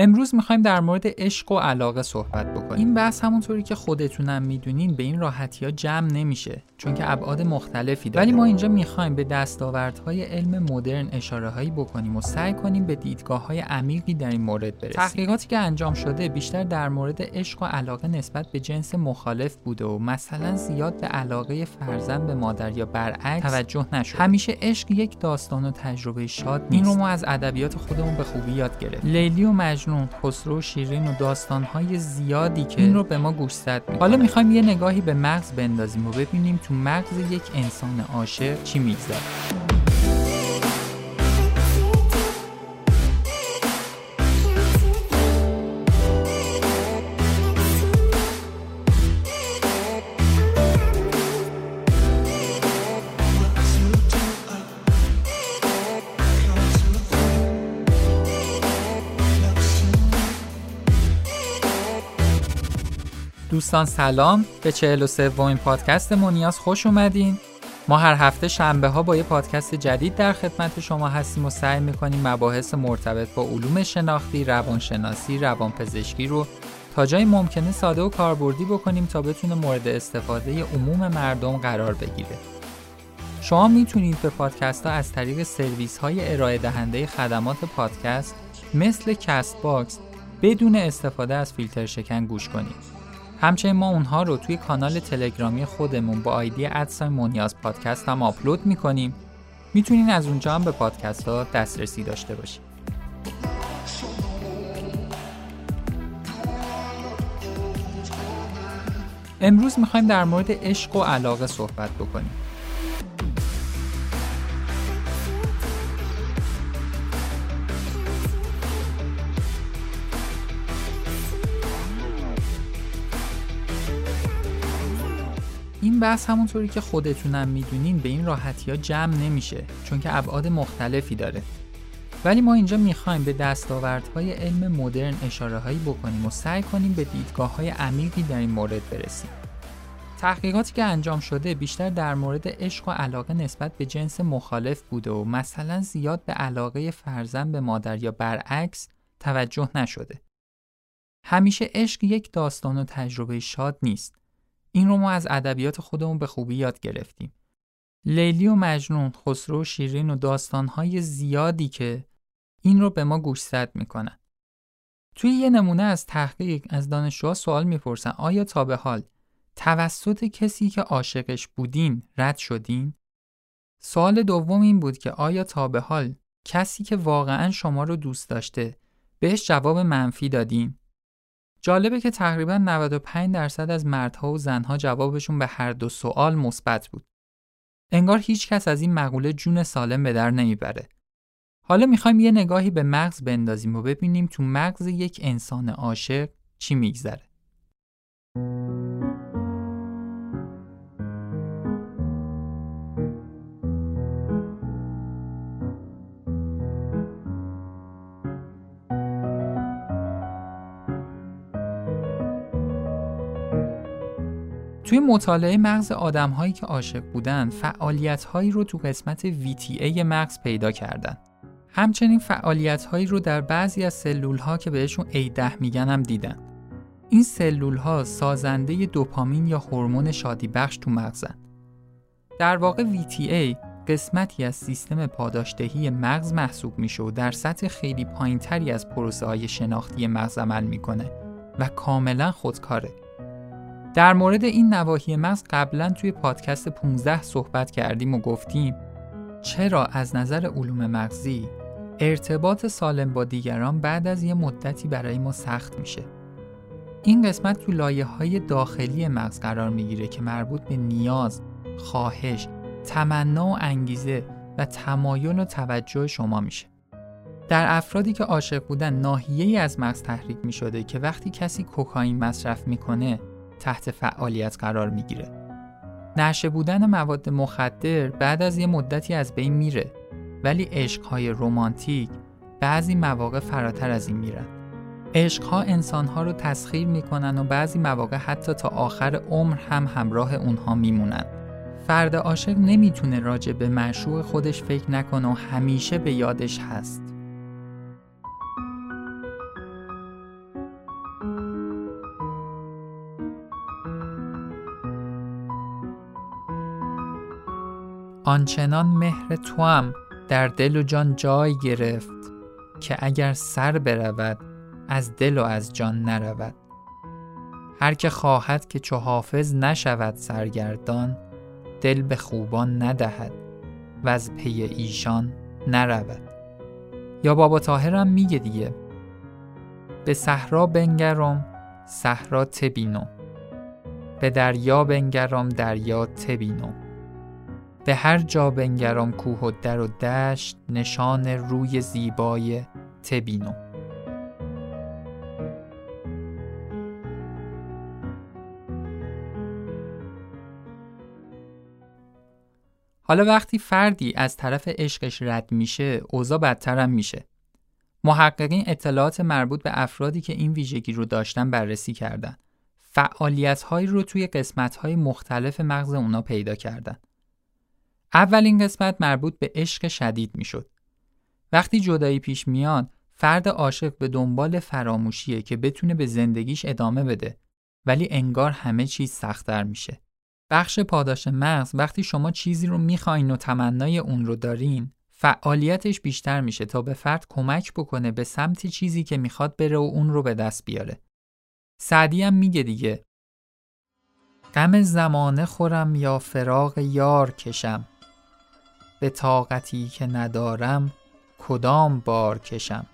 امروز میخوایم در مورد عشق و علاقه صحبت بکنیم. این بحث همونطوری که خودتونم میدونین به این راحتی‌ها جمع نمیشه، چون که ابعاد مختلفی داره. ولی ما اینجا میخوایم به دستاوردهای علم مدرن اشاره‌هایی بکنیم و سعی کنیم به دیدگاه‌های عمیقی در این مورد برسیم. تحقیقاتی که انجام شده بیشتر در مورد عشق و علاقه نسبت به جنس مخالف بوده و مثلا زیاد به علاقه فرزند به مادر یا برعکس توجه نشده. همیشه عشق یک داستان و تجربه شاد نیست. این رو ما از ادبیات خودمون به خوبی یاد گرفتیم. لیلی و مجنون، خسرو و شیرین و داستان‌های زیادی که این رو به ما گوشزد می‌کنه. حالا می‌خوایم یه نگاهی به مغز بندازیم و ببینیم تو مغز یک انسان عاشق چی می‌گذره. دوستان سلام، به 43مین پادکست مونیاز خوش اومدین. ما هر هفته شنبه ها با یه پادکست جدید در خدمت شما هستیم و سعی میکنیم مباحث مرتبط با علوم شناختی، روانشناسی، روانپزشکی رو تا جای ممکنه ساده و کاربردی بکنیم تا بتونه مورد استفاده عموم مردم قرار بگیره. شما میتونید به پادکست ها از طریق سرویس های ارائه دهنده خدمات پادکست مثل کست باکس بدون استفاده از فیلتر شکن گوش کنید. همچنین ما اونها رو توی کانال تلگرامی خودمون با آیدی @moniaz پادکست هم آپلود میکنیم. میتونین از اونجا هم به پادکست ها دسترسی داشته باشید. امروز میخوایم در مورد عشق و علاقه صحبت بکنیم. این بحث همونطوری که خودتونم میدونین به این راحتی‌ها جمع نمیشه، چون که ابعاد مختلفی داره. ولی ما اینجا میخوایم به دستاوردهای علم مدرن اشاره‌هایی بکنیم و سعی کنیم به دیدگاه‌های عمیقی در این مورد برسیم. تحقیقاتی که انجام شده بیشتر در مورد عشق و علاقه نسبت به جنس مخالف بوده و مثلا زیاد به علاقه فرزند به مادر یا برعکس توجه نشده. همیشه عشق یک داستان و تجربه شاد نیست. این رو ما از ادبیات خودمون به خوبی یاد گرفتیم. لیلی و مجنون، خسرو و شیرین و داستان‌های زیادی که این رو به ما گوشزد می‌کنن. توی یه نمونه از تحقیق از دانشجوها سوال می‌پرسن آیا تا به حال توسط کسی که عاشقش بودین رد شدین؟ سوال دوم این بود که آیا تا به حال کسی که واقعاً شما رو دوست داشته بهش جواب منفی دادین؟ جالبه که تقریباً 95% از مردها و زنها جوابشون به هر دو سوال مثبت بود. انگار هیچ کس از این مقوله جون سالم به در نمیبره. حالا میخوایم یه نگاهی به مغز بندازیم و ببینیم تو مغز یک انسان عاشق چی میگذره. توی مطالعه مغز آدم‌هایی که عاشق بودن، فعالیت‌هایی رو تو قسمت VTA مغز پیدا کردن. همچنین فعالیت‌هایی رو در بعضی از سلول‌ها که بهشون A10 میگن هم دیدن. این سلول‌ها سازنده دوپامین یا هورمون شادی بخش تو مغزن. در واقع VTA قسمتی از سیستم پاداشدهی مغز محسوب میشه و در سطح خیلی پایین‌تری از پروسه‌های شناختی مغز عمل میکنه و کاملا خودکاره. در مورد این نواحی مغز قبلا توی پادکست 15 صحبت کردیم و گفتیم چرا از نظر علوم مغزی ارتباط سالم با دیگران بعد از یه مدتی برای ما سخت میشه. این قسمت تو لایه‌های داخلی مغز قرار میگیره که مربوط به نیاز، خواهش، تمنا و انگیزه و تمایل و توجه شما میشه. در افرادی که عاشق بودن ناحیه‌ای از مغز تحریک میشده که وقتی کسی کوکائین مصرف میکنه تحت فعالیت قرار میگیره. نشه بودن مواد مخدر بعد از یه مدتی از بین میره، ولی عشق‌های رمانتیک بعضی مواقع فراتر از این میرن. عشق‌ها انسان‌ها رو تسخیر میکنن و بعضی مواقع حتی تا آخر عمر هم همراه اونها میمونن. فرد عاشق نمیتونه راجع به معشوق خودش فکر نکنه و همیشه به یادش هست. آنچنان مهر توام در دل و جان جای گرفت که اگر سر برود از دل و از جان نرود. هر که خواهد که چو حافظ نشود سرگردان، دل به خوبان ندهد و از پی ایشان نرود. یا بابا طاهرم میگه دیگه: به صحرا بنگرم صحرا تبینم، به دریا بنگرم دریا تبینم، به هر جا بنگرم کوه و در و دشت، نشان روی زیبای تبینم. حالا وقتی فردی از طرف عشقش رد میشه، اوضاع بدتر هم میشه. محققین اطلاعات مربوط به افرادی که این ویژگی رو داشتن بررسی کردن. فعالیت‌هایی رو توی قسمت‌های مختلف مغز اونا پیدا کردن. اولین قسمت مربوط به عشق شدید میشد. وقتی جدایی پیش میاد، فرد عاشق به دنبال فراموشیه که بتونه به زندگیش ادامه بده، ولی انگار همه چیز سخت‌تر میشه. بخش پاداش مغز وقتی شما چیزی رو میخواین و تمنای اون رو دارین، فعالیتش بیشتر میشه تا به فرد کمک بکنه به سمت چیزی که میخواد بره و اون رو به دست بیاره. سعدی هم میگه دیگه: غم زمانه خورم یا فراق یار کشم، به طاقتی که ندارم کدام بار کشم،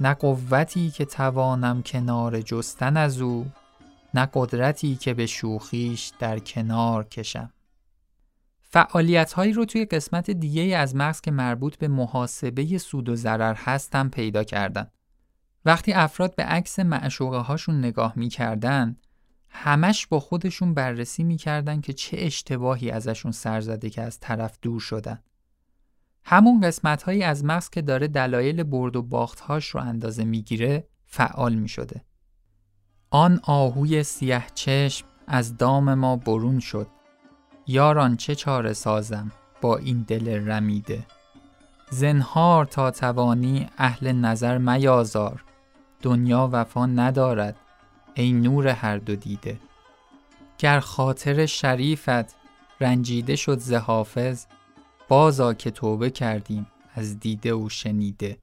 نه قوتی که توانم کنار جستن از او، نه قدرتی که به شوخیش در کنار کشم. فعالیت‌هایی رو توی قسمت دیگه از مغز که مربوط به محاسبه سود و ضرر هستن پیدا کردن. وقتی افراد به عکس معشوقه هاشون نگاه می‌کردن، همش با خودشون بررسی می‌کردن که چه اشتباهی ازشون سر زده که از طرف دور شدن. همون قسمت‌هایی از مغز که داره دلایل برد و باخت‌هاش رو اندازه می‌گیره، فعال می‌شده. آن آهوی سیه چشم از دام ما برون شد، یاران چه چاره سازم با این دل رمیده، زنهار تا توانی اهل نظر میازار، دنیا وفا ندارد ای نور هر دو دیده، گر خاطر شریفت رنجیده شد ز حافظ، بازا که توبه کردیم از دیده و شنیده.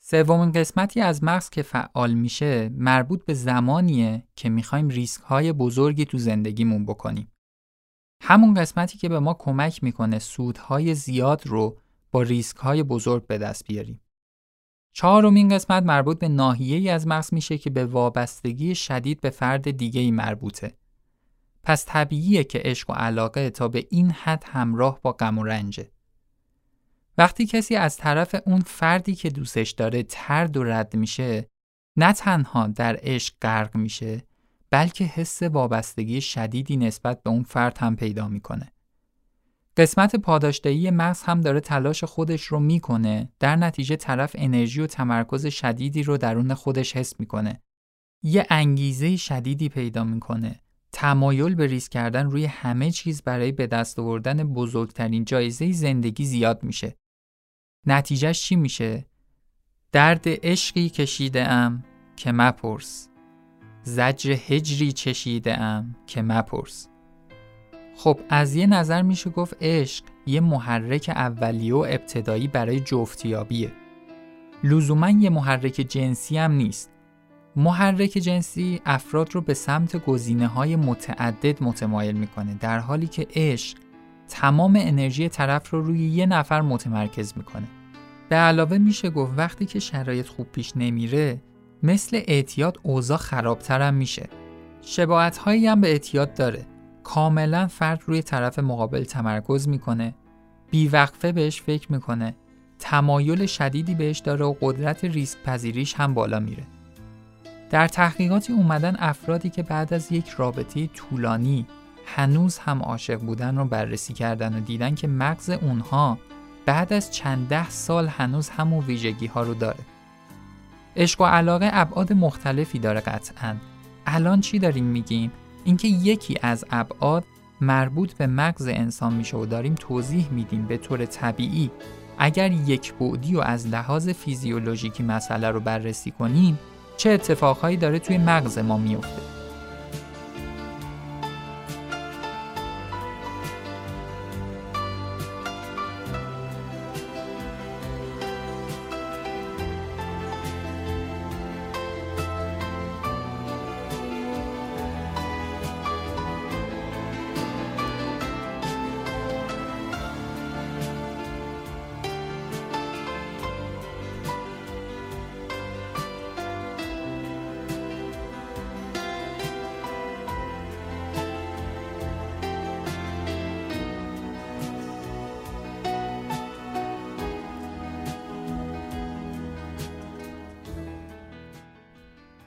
سومین قسمتی از مغز که فعال میشه مربوط به زمانیه که میخوایم ریسک‌های بزرگی تو زندگیمون بکنیم. همون قسمتی که به ما کمک میکنه سودهای زیاد رو با ریسک‌های بزرگ به دست بیاریم. چهارمین قسمت مربوط به ناحیه‌ای از مغز میشه که به وابستگی شدید به فرد دیگه‌ای مربوطه. پس طبیعیه که عشق و علاقه تا به این حد همراه با غم و رنجه. وقتی کسی از طرف اون فردی که دوستش داره طرد و رد میشه، نه تنها در عشق غرق میشه، بلکه حس وابستگی شدیدی نسبت به اون فرد هم پیدا میکنه. قسمت پاداشدهی مغز هم داره تلاش خودش رو میکنه، در نتیجه طرف انرژی و تمرکز شدیدی رو درون خودش حس میکنه. یه انگیزه شدیدی پیدا میکنه، تمایل به ریسک کردن روی همه چیز برای به دست آوردن بزرگترین جایزه زندگی زیاد میشه. نتیجهش چی میشه؟ درد عشقی کشیده ام که مپرس، زجر هجری چشیده ام که مپرس. خب از یه نظر میشه گفت عشق یه محرک اولیه و ابتدایی برای جفتیابیه. لزوما یه محرک جنسی هم نیست. محرک جنسی افراد رو به سمت گزینه‌های متعدد متمایل میکنه، در حالی که عشق تمام انرژی طرف رو روی یه نفر متمرکز میکنه. به علاوه میشه گفت وقتی که شرایط خوب پیش نمیره، مثل اعتیاد اوضاع خرابتر هم میشه. شباهت‌هایی هم به اعتیاد داره. کاملا فرد روی طرف مقابل تمرکز میکنه، بیوقفه بهش فکر میکنه، تمایل شدیدی بهش داره و قدرت ریسک پذیریش هم بالا میره. در تحقیقاتی اومدن افرادی که بعد از یک رابطه طولانی هنوز هم عاشق بودن رو بررسی کردن و دیدن که مغز اونها بعد از چند ده سال هنوز همون ویژگی ها رو داره. عشق و علاقه ابعاد مختلفی داره قطعاً. الان چی داریم میگیم؟ اینکه یکی از ابعاد مربوط به مغز انسان میشه و داریم توضیح میدیم به طور طبیعی اگر یک بعدی و از لحاظ فیزیولوژیکی مسئله رو بررسی کنیم چه اتفاقهایی داره توی مغز ما میفته.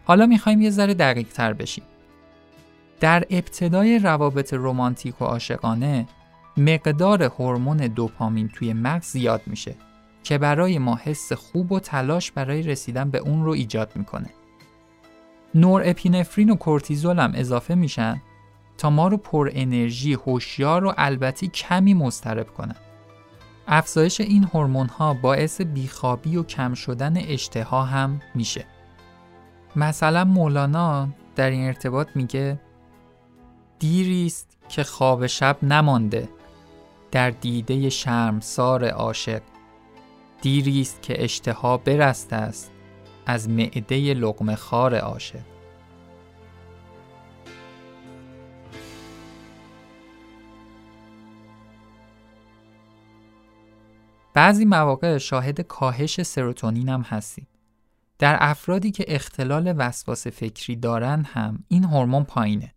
حالا میخوایم یه ذره دقیق تر بشیم. در ابتدای روابط رمانتیک و عاشقانه مقدار هورمون دوپامین توی مغز زیاد میشه که برای ما حس خوب و تلاش برای رسیدن به اون رو ایجاد میکنه. نورپینفرین و کورتیزول هم اضافه میشن تا ما رو پر انرژی، هوشیار و البته کمی مضطرب کنن. افزایش این هورمون‌ها باعث بیخوابی و کم شدن اشتها هم میشه. مثلا مولانا در این ارتباط میگه: دیریست که خواب شب نمانده در دیده شرمسار عاشق، دیریست که اشتها برسته است از معده لقمه خوار عاشق. بعضی مواقع شاهد کاهش سروتونین هم هستیم. در افرادی که اختلال وسواس فکری دارن هم این هورمون پایینه.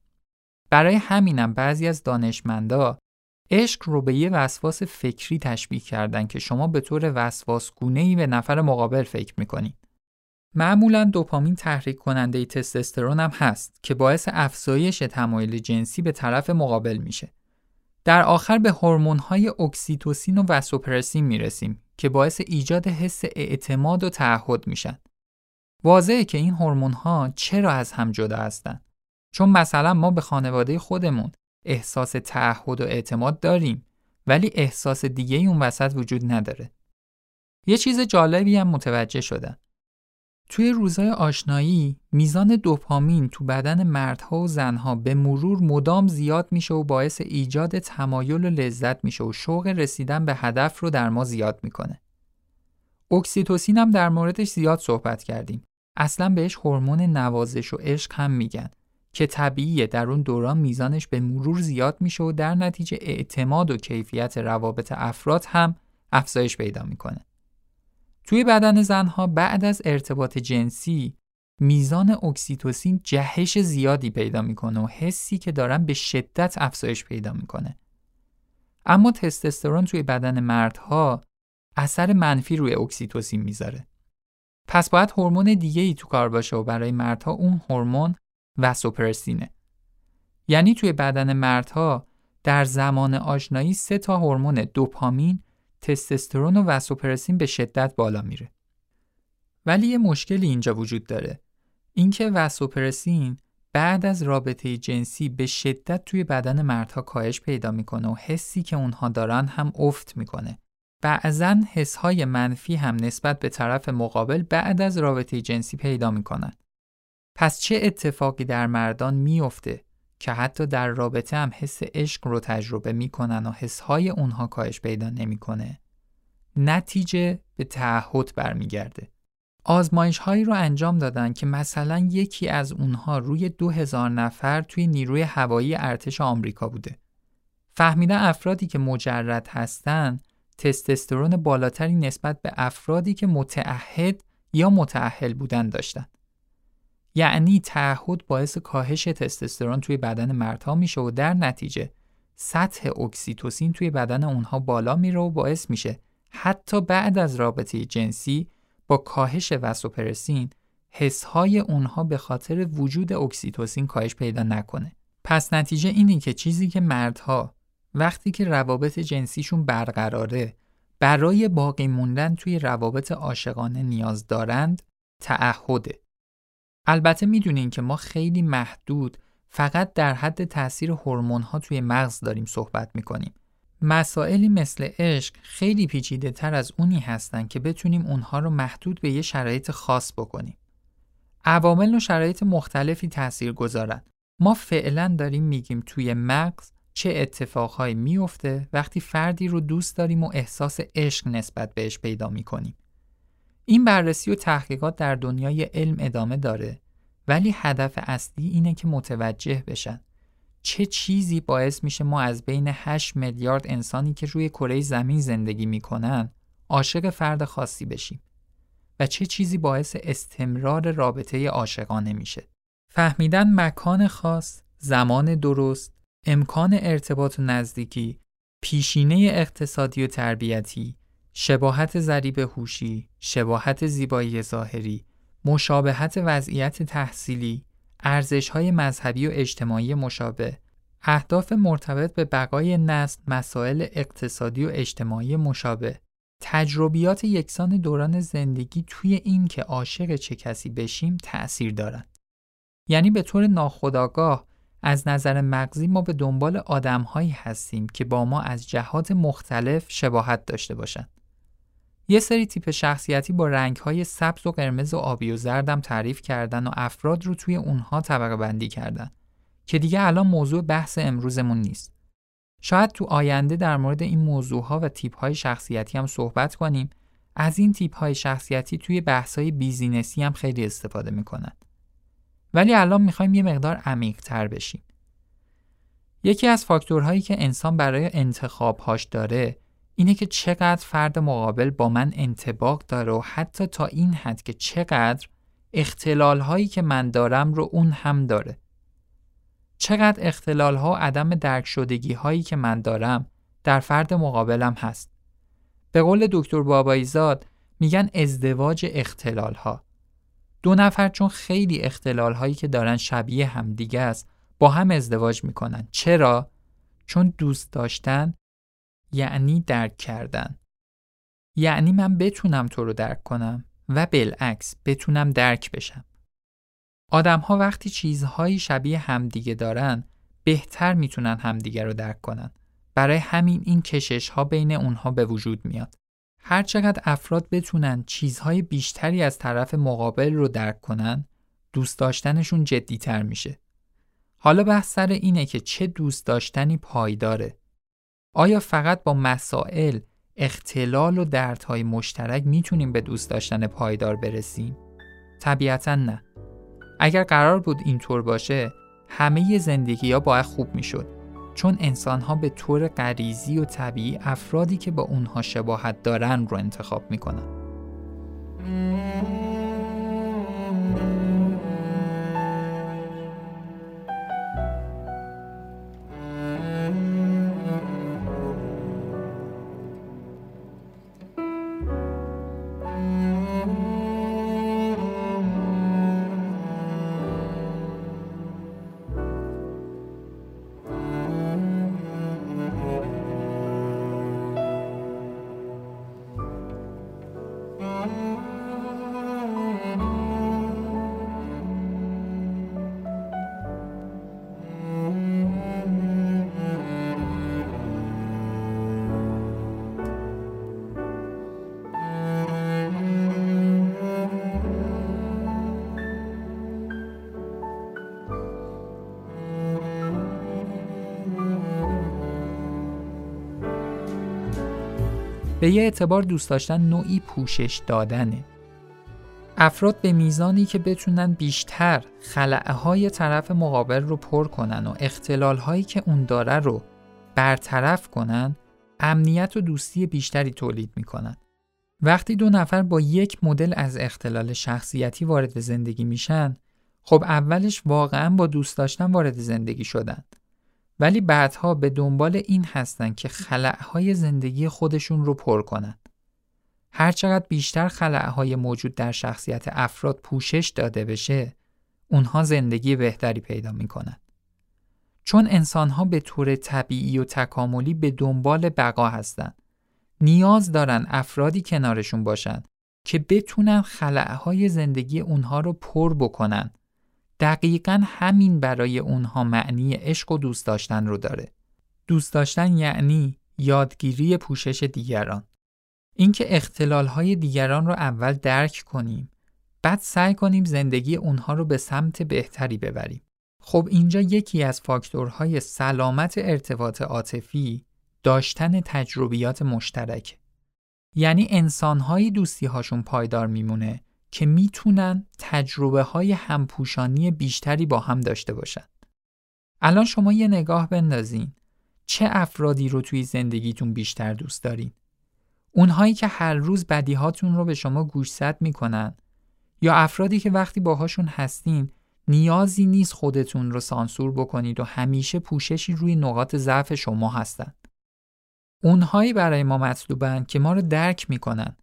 برای همینم بعضی از دانشمندا عشق رو به یه وسواس فکری تشبیه کردن که شما به طور وسواس‌گونه‌ای به نفر مقابل فکر می‌کنید. معمولاً دوپامین تحریک کننده تستوسترون هم هست که باعث افزایش تمایل جنسی به طرف مقابل میشه. در آخر به هورمون‌های اکسیتوسین و وسوپرسین میرسیم که باعث ایجاد حس اعتماد و تعهد میشن. واضحه که این هورمون‌ها چرا از هم جدا هستن؟ چون مثلا ما به خانواده خودمون احساس تعهد و اعتماد داریم ولی احساس دیگه‌ای اون وسط وجود نداره. یه چیز جالبی هم متوجه شدن. توی روزهای آشنایی میزان دوپامین تو بدن مردها و زنها به مرور مدام زیاد میشه و باعث ایجاد تمایل و لذت میشه و شوق رسیدن به هدف رو در ما زیاد میکنه. اکسیتوسین هم در موردش زیاد صحبت کردیم. اصلا بهش هورمون نوازش و عشق هم میگن که طبیعیه در اون دوران میزانش به مرور زیاد میشه و در نتیجه اعتماد و کیفیت روابط افراد هم افزایش پیدا میکنه. توی بدن زنها بعد از ارتباط جنسی میزان اکسیتوسین جهش زیادی پیدا میکنه و حسی که دارن به شدت افزایش پیدا میکنه. اما تستوسترون توی بدن مردها اثر منفی روی اکسیتوسین میذاره. پس باید هورمون دیگه‌ای تو کار باشه و برای مردها اون هورمون وسوپرسینه. یعنی توی بدن مردها در زمان آشنایی 3 هورمون دوپامین، تستوسترون و وسوپرسین به شدت بالا میره. ولی یه مشکلی اینجا وجود داره. اینکه وسوپرسین بعد از رابطه جنسی به شدت توی بدن مردها کاهش پیدا میکنه و حسی که اونها دارن هم افت میکنه. بعضن حسهای منفی هم نسبت به طرف مقابل بعد از رابطه جنسی پیدا میکنن. پس چه اتفاقی در مردان میفته که حتی در رابطه هم حس عشق رو تجربه میکنن و حسهای اونها کاهش پیدا نمیکنه؟ نتیجه به تعهد برمیگرده. آزمایش هایی رو انجام دادن که مثلا یکی از اونها روی 2000 نفر توی نیروی هوایی ارتش آمریکا بوده. فهمیدن افرادی که مجرد هستن تستوسترون بالاتری نسبت به افرادی که متعهد یا متأهل بودن داشتن. یعنی تعهد باعث کاهش تستوسترون توی بدن مردها میشه و در نتیجه سطح اکسیتوسین توی بدن اونها بالا میره و باعث میشه حتی بعد از رابطه جنسی با کاهش وسوپرسین حسهای اونها به خاطر وجود اکسیتوسین کاهش پیدا نکنه. پس نتیجه اینه که چیزی که مردها وقتی که روابط جنسیشون برقراره برای باقی موندن توی روابط عاشقانه نیاز دارند تعهده. البته میدونین که ما خیلی محدود فقط در حد تاثیر هورمون‌ها توی مغز داریم صحبت میکنیم. مسائلی مثل عشق خیلی پیچیده تر از اونی هستن که بتونیم اونها رو محدود به یه شرایط خاص بکنیم. عوامل و شرایط مختلفی تأثیر گذارن. ما فعلا داریم میگیم توی مغز چه اتفاقهایی میفته وقتی فردی رو دوست داریم و احساس عشق نسبت بهش پیدا میکنیم. این بررسی و تحقیقات در دنیای علم ادامه داره ولی هدف اصلی اینه که متوجه بشن چه چیزی باعث میشه ما از بین 8 میلیارد انسانی که روی کره زمین زندگی میکنن عاشق فرد خاصی بشیم و چه چیزی باعث استمرار رابطه عاشقانه میشه. فهمیدن مکان خاص، زمان درست، امکان ارتباط و نزدیکی، پیشینه اقتصادی و تربیتی، شباهت ضریب هوشی، شباهت زیبایی ظاهری مشابهت وضعیت تحصیلی، ارزش‌های مذهبی و اجتماعی مشابه، اهداف مرتبط به بقای نسل، مسائل اقتصادی و اجتماعی مشابه، تجربیات یکسان دوران زندگی توی این که عاشق چه کسی بشیم تأثیر دارن. یعنی به طور ناخودآگاه از نظر مغزی ما به دنبال آدم‌هایی هستیم که با ما از جهات مختلف شباهت داشته باشن. یه سری تیپ شخصیتی با رنگ‌های سبز و قرمز و آبی و زردم تعریف کردن و افراد رو توی اونها طبقه بندی کردن که دیگه الان موضوع بحث امروزمون نیست. شاید تو آینده در مورد این موضوع‌ها و تیپ‌های شخصیتی هم صحبت کنیم. از این تیپ‌های شخصیتی توی بحث‌های بیزینسی هم خیلی استفاده می‌کنن. ولی الان می‌خوایم یه مقدار عمیق‌تر بشیم. یکی از فاکتورهایی که انسان برای انتخاب‌هاش داره اینه که چقدر فرد مقابل با من انطباق داره و حتی تا این حد که چقدر اختلال‌هایی که من دارم رو اون هم داره. چقدر اختلال‌ها و عدم درک‌شدگی‌هایی که من دارم در فرد مقابلم هست. به قول دکتر بابایی زاد میگن ازدواج اختلال‌ها. دو نفر چون خیلی اختلال‌هایی که دارن شبیه هم دیگه است، با هم ازدواج میکنن. چرا؟ چون دوست داشتن یعنی درک کردن. یعنی من بتونم تو رو درک کنم و بالعکس بتونم درک بشم. آدم‌ها وقتی چیزهایی شبیه همدیگه دارن بهتر میتونن همدیگه رو درک کنن. برای همین این کشش‌ها بین اونها به وجود میاد. هر چقدر افراد بتونن چیزهای بیشتری از طرف مقابل رو درک کنن، دوست داشتنشون جدی‌تر میشه. حالا بحث سر اینه که چه دوست داشتنی پایداره؟ آیا فقط با مسائل، اختلال و دردهای مشترک میتونیم به دوست داشتن پایدار برسیم؟ طبیعتاً نه. اگر قرار بود اینطور باشه، همه زندگی‌ها باید خوب میشد، چون انسان‌ها به طور غریزی و طبیعی افرادی که با اونها شباهت دارن رو انتخاب میکنن. به یه اعتبار دوست داشتن نوعی پوشش دادنه. افراد به میزانی که بتونن بیشتر خلأهای طرف مقابل رو پر کنن و اختلالهایی که اون داره رو برطرف کنن، امنیت و دوستی بیشتری تولید میکنن. وقتی دو نفر با یک مدل از اختلال شخصیتی وارد زندگی میشن، خب اولش واقعا با دوست داشتن وارد زندگی شدن. ولی بعدها به دنبال این هستن که خلأهای زندگی خودشون رو پر کنن. هرچقدر بیشتر خلأهای موجود در شخصیت افراد پوشش داده بشه، اونها زندگی بهتری پیدا میکنن. چون انسانها به طور طبیعی و تکاملی به دنبال بقا هستن. نیاز دارن افرادی کنارشون باشن که بتونن خلأهای زندگی اونها رو پر بکنن. دقیقاً همین برای اونها معنی عشق و دوست داشتن رو داره. دوست داشتن یعنی یادگیری پوشش دیگران. اینکه اختلال‌های دیگران رو اول درک کنیم، بعد سعی کنیم زندگی اونها رو به سمت بهتری ببریم. خب اینجا یکی از فاکتورهای سلامت ارتباط عاطفی داشتن تجربیات مشترک. یعنی انسان‌های دوستی‌هاشون پایدار میمونه که میتونن تجربه های همپوشانی بیشتری با هم داشته باشن. الان شما یه نگاه بندازین. چه افرادی رو توی زندگیتون بیشتر دوست دارین؟ اونهایی که هر روز بدیهاتون رو به شما گوشزد میکنن، یا افرادی که وقتی باهاشون هستین نیازی نیست خودتون رو سانسور بکنید و همیشه پوششی روی نقاط ضعف شما هستن؟ اونهایی برای ما مطلوبن که ما رو درک میکنن،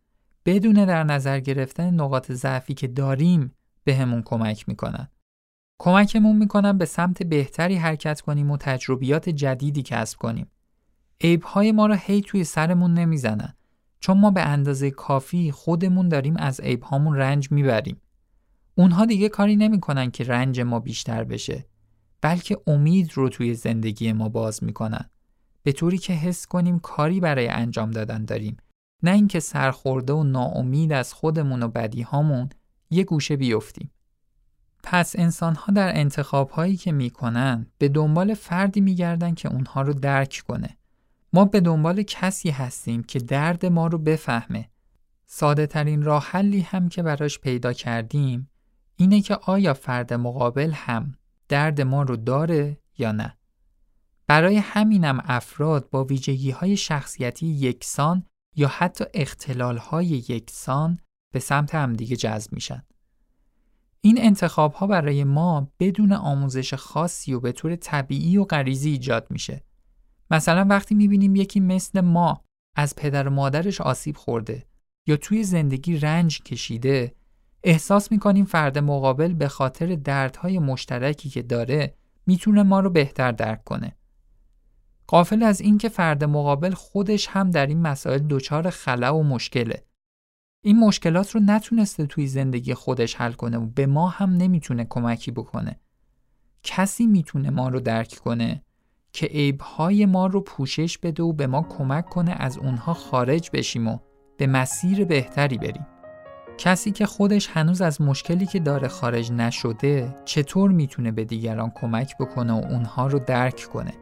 بدون در نظر گرفتن نقاط ضعفی که داریم بهمون کمک میکنن. کمکمون میکنن به سمت بهتری حرکت کنیم و تجربیات جدیدی کسب کنیم. عیب‌های ما را هی توی سرمون نمیزنن، چون ما به اندازه کافی خودمون داریم از عیب‌هامون رنج میبریم. اونها دیگه کاری نمیکنن که رنج ما بیشتر بشه، بلکه امید رو توی زندگی ما باز میکنن، به طوری که حس کنیم کاری برای انجام دادن داریم، نه اینکه سرخورده و ناامید از خودمون و بدیهامون یه گوشه بیفتیم. پس انسان‌ها در انتخاب‌هایی که میکنن به دنبال فردی میگردن که اونها رو درک کنه. ما به دنبال کسی هستیم که درد ما رو بفهمه. ساده ترین راه حلی هم که براش پیدا کردیم اینه که آیا فرد مقابل هم درد ما رو داره یا نه. برای همینم افراد با ویژگی‌های شخصیتی یکسان یا حتی اختلال‌های یکسان به سمت همدیگه جذب میشن. این انتخاب‌ها برای ما بدون آموزش خاصی و به طور طبیعی و غریزی ایجاد میشه. مثلا وقتی میبینیم یکی مثل ما از پدر و مادرش آسیب خورده یا توی زندگی رنج کشیده، احساس میکنیم فرد مقابل به خاطر دردهای مشترکی که داره میتونه ما رو بهتر درک کنه. غافل از این که فرد مقابل خودش هم در این مسائل دچار خلأ و مشکله. این مشکلات رو نتونسته توی زندگی خودش حل کنه و به ما هم نمیتونه کمکی بکنه. کسی میتونه ما رو درک کنه که عیب‌های ما رو پوشش بده و به ما کمک کنه از اونها خارج بشیم و به مسیر بهتری بریم. کسی که خودش هنوز از مشکلی که داره خارج نشده چطور میتونه به دیگران کمک بکنه و اونها رو درک کنه؟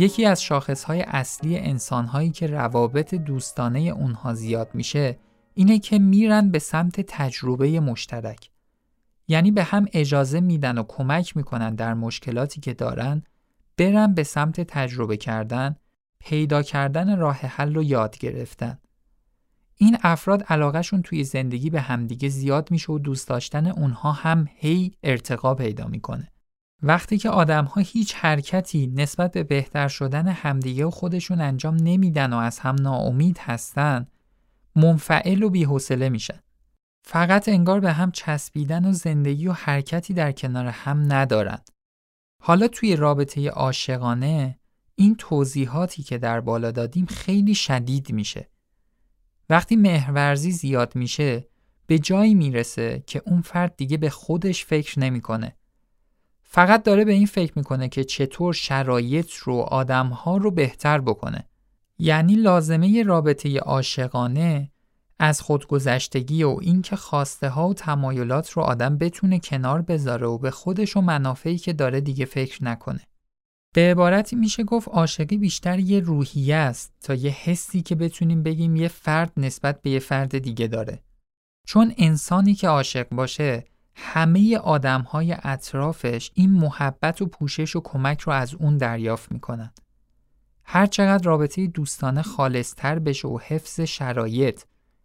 یکی از شاخصهای اصلی انسانهایی که روابط دوستانه اونها زیاد میشه اینه که میرن به سمت تجربه مشترک. یعنی به هم اجازه میدن و کمک میکنن در مشکلاتی که دارن برن به سمت تجربه کردن، پیدا کردن راه حل رو یاد گرفتن. این افراد علاقهشون توی زندگی به همدیگه زیاد میشه و دوست داشتن اونها هم هی ارتقا پیدا میکنه. وقتی که آدم‌ها هیچ حرکتی نسبت به بهتر شدن همدیگه و خودشون انجام نمیدن و از هم ناامید هستن، منفعل و بی‌حوصله میشن. فقط انگار به هم چسبیدن و زندگی و حرکتی در کنار هم ندارن. حالا توی رابطه عاشقانه این توضیحاتی که در بالا دادیم خیلی شدید میشه. وقتی مهرورزی زیاد میشه، به جایی میرسه که اون فرد دیگه به خودش فکر نمیکنه. فقط داره به این فکر میکنه که چطور شرایط رو آدمها رو بهتر بکنه. یعنی لازمه ی رابطه عاشقانه از خودگذشتگی و اینکه خواسته ها و تمایلات رو آدم بتونه کنار بذاره و به خودش و منافعی که داره دیگه فکر نکنه. به عبارتی میشه گفت عاشقی بیشتر یه روحیه است تا یه حسی که بتونیم بگیم یه فرد نسبت به یه فرد دیگه داره. چون انسانی که عاشق باشه همه آدم‌های اطرافش این محبت و پوشش و کمک رو از اون دریافت می‌کنن. هر چقدر رابطه دوستانه خالص‌تر بشه و حفظ شرایط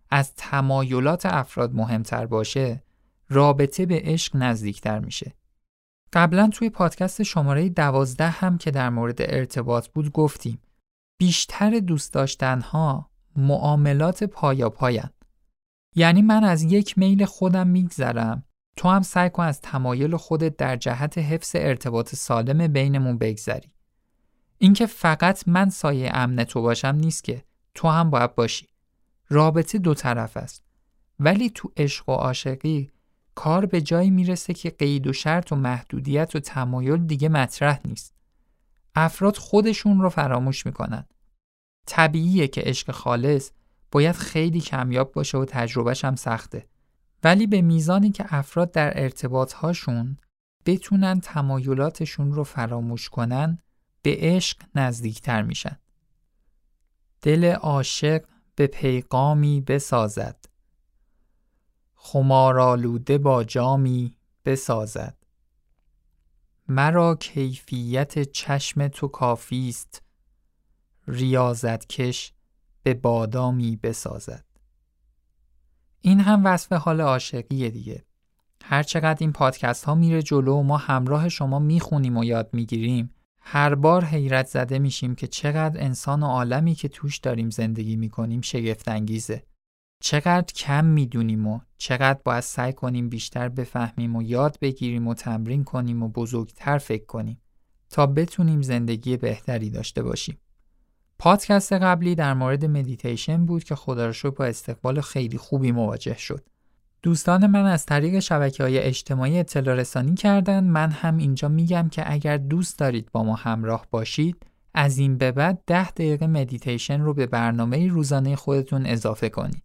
از تمایلات افراد مهمتر باشه، رابطه به عشق نزدیکتر میشه. قبلا توی پادکست شماره 12 هم که در مورد ارتباط بود گفتیم بیشتر دوست داشتن‌ها معاملات پایاپاین. یعنی من از یک میل خودم میگذرم، تو هم سعی کن از تمایل خودت در جهت حفظ ارتباط سالم بینمون بگذری. اینکه فقط من سایه امن تو باشم نیست که تو هم باید باشی. رابطه دو طرف است. ولی تو عشق و عاشقی کار به جایی میرسه که قید و شرط و محدودیت و تمایل دیگه مطرح نیست. افراد خودشون رو فراموش میکنن. طبیعیه که عشق خالص باید خیلی کمیاب باشه و تجربهش هم سخته. ولی به میزانی که افراد در ارتباطهاشون بتونن تمایلاتشون رو فراموش کنن، به عشق نزدیکتر میشن. دل عاشق به پیغامی بسازد، خمارآلوده با جامی بسازد. مرا کیفیت چشم تو کافیست، ریاضت کش به بادامی بسازد. این هم وصف حال عاشقیه دیگه. هر چقدر این پادکست ها میره جلو و ما همراه شما میخونیم و یاد میگیریم، هر بار حیرت زده میشیم که چقدر انسان و عالمی که توش داریم زندگی میکنیم شگفت انگیزه. چقدر کم میدونیم و چقدر باید سعی کنیم بیشتر بفهمیم و یاد بگیریم و تمرین کنیم و بزرگتر فکر کنیم تا بتونیم زندگی بهتری داشته باشیم. پادکست قبلی در مورد مدیتیشن بود که خدا رو شکر با استقبال خیلی خوبی مواجه شد. دوستان من از طریق شبکه‌های اجتماعی اطلاع رسانی کردن. من هم اینجا میگم که اگر دوست دارید با ما همراه باشید، از این به بعد 10 دقیقه مدیتیشن رو به برنامه روزانه خودتون اضافه کنید.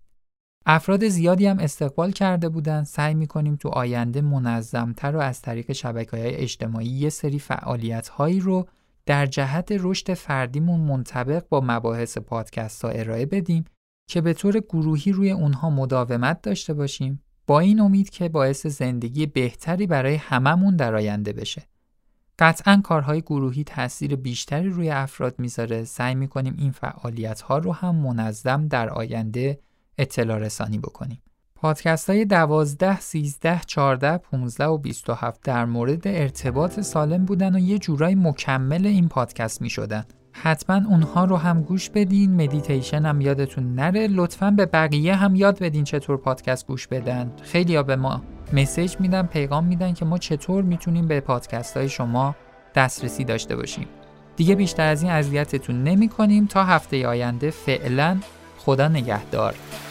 افراد زیادی هم استقبال کرده بودن. سعی می‌کنیم تو آینده منظم‌تر و از طریق شبکه‌های اجتماعی یه سری فعالیت‌هایی رو در جهت رشد فردیمون منطبق با مباحث پادکست‌ها ارائه بدیم که به طور گروهی روی اونها مداومت داشته باشیم، با این امید که باعث زندگی بهتری برای هممون در آینده بشه. قطعاً کارهای گروهی تاثیر بیشتری روی افراد میذاره. سعی می‌کنیم این فعالیت‌ها رو هم منظم در آینده اطلاع رسانی بکنیم. پادکست‌های 12، 13، 14، 15 و 27 در مورد ارتباط سالم بودن و یه جورای مکمل این پادکست می‌شدن. حتما اونها رو هم گوش بدین. مدیتیشن هم یادتون نره. لطفاً به بقیه هم یاد بدین چطور پادکست گوش بدن. خیلی‌ها به ما مسیج میدن، پیغام میدن که ما چطور میتونیم به پادکست‌های شما دسترسی داشته باشیم. دیگه بیشتر از این اذیتتون نمی‌کنیم. تا هفته آینده فعلاً خدا نگهدار.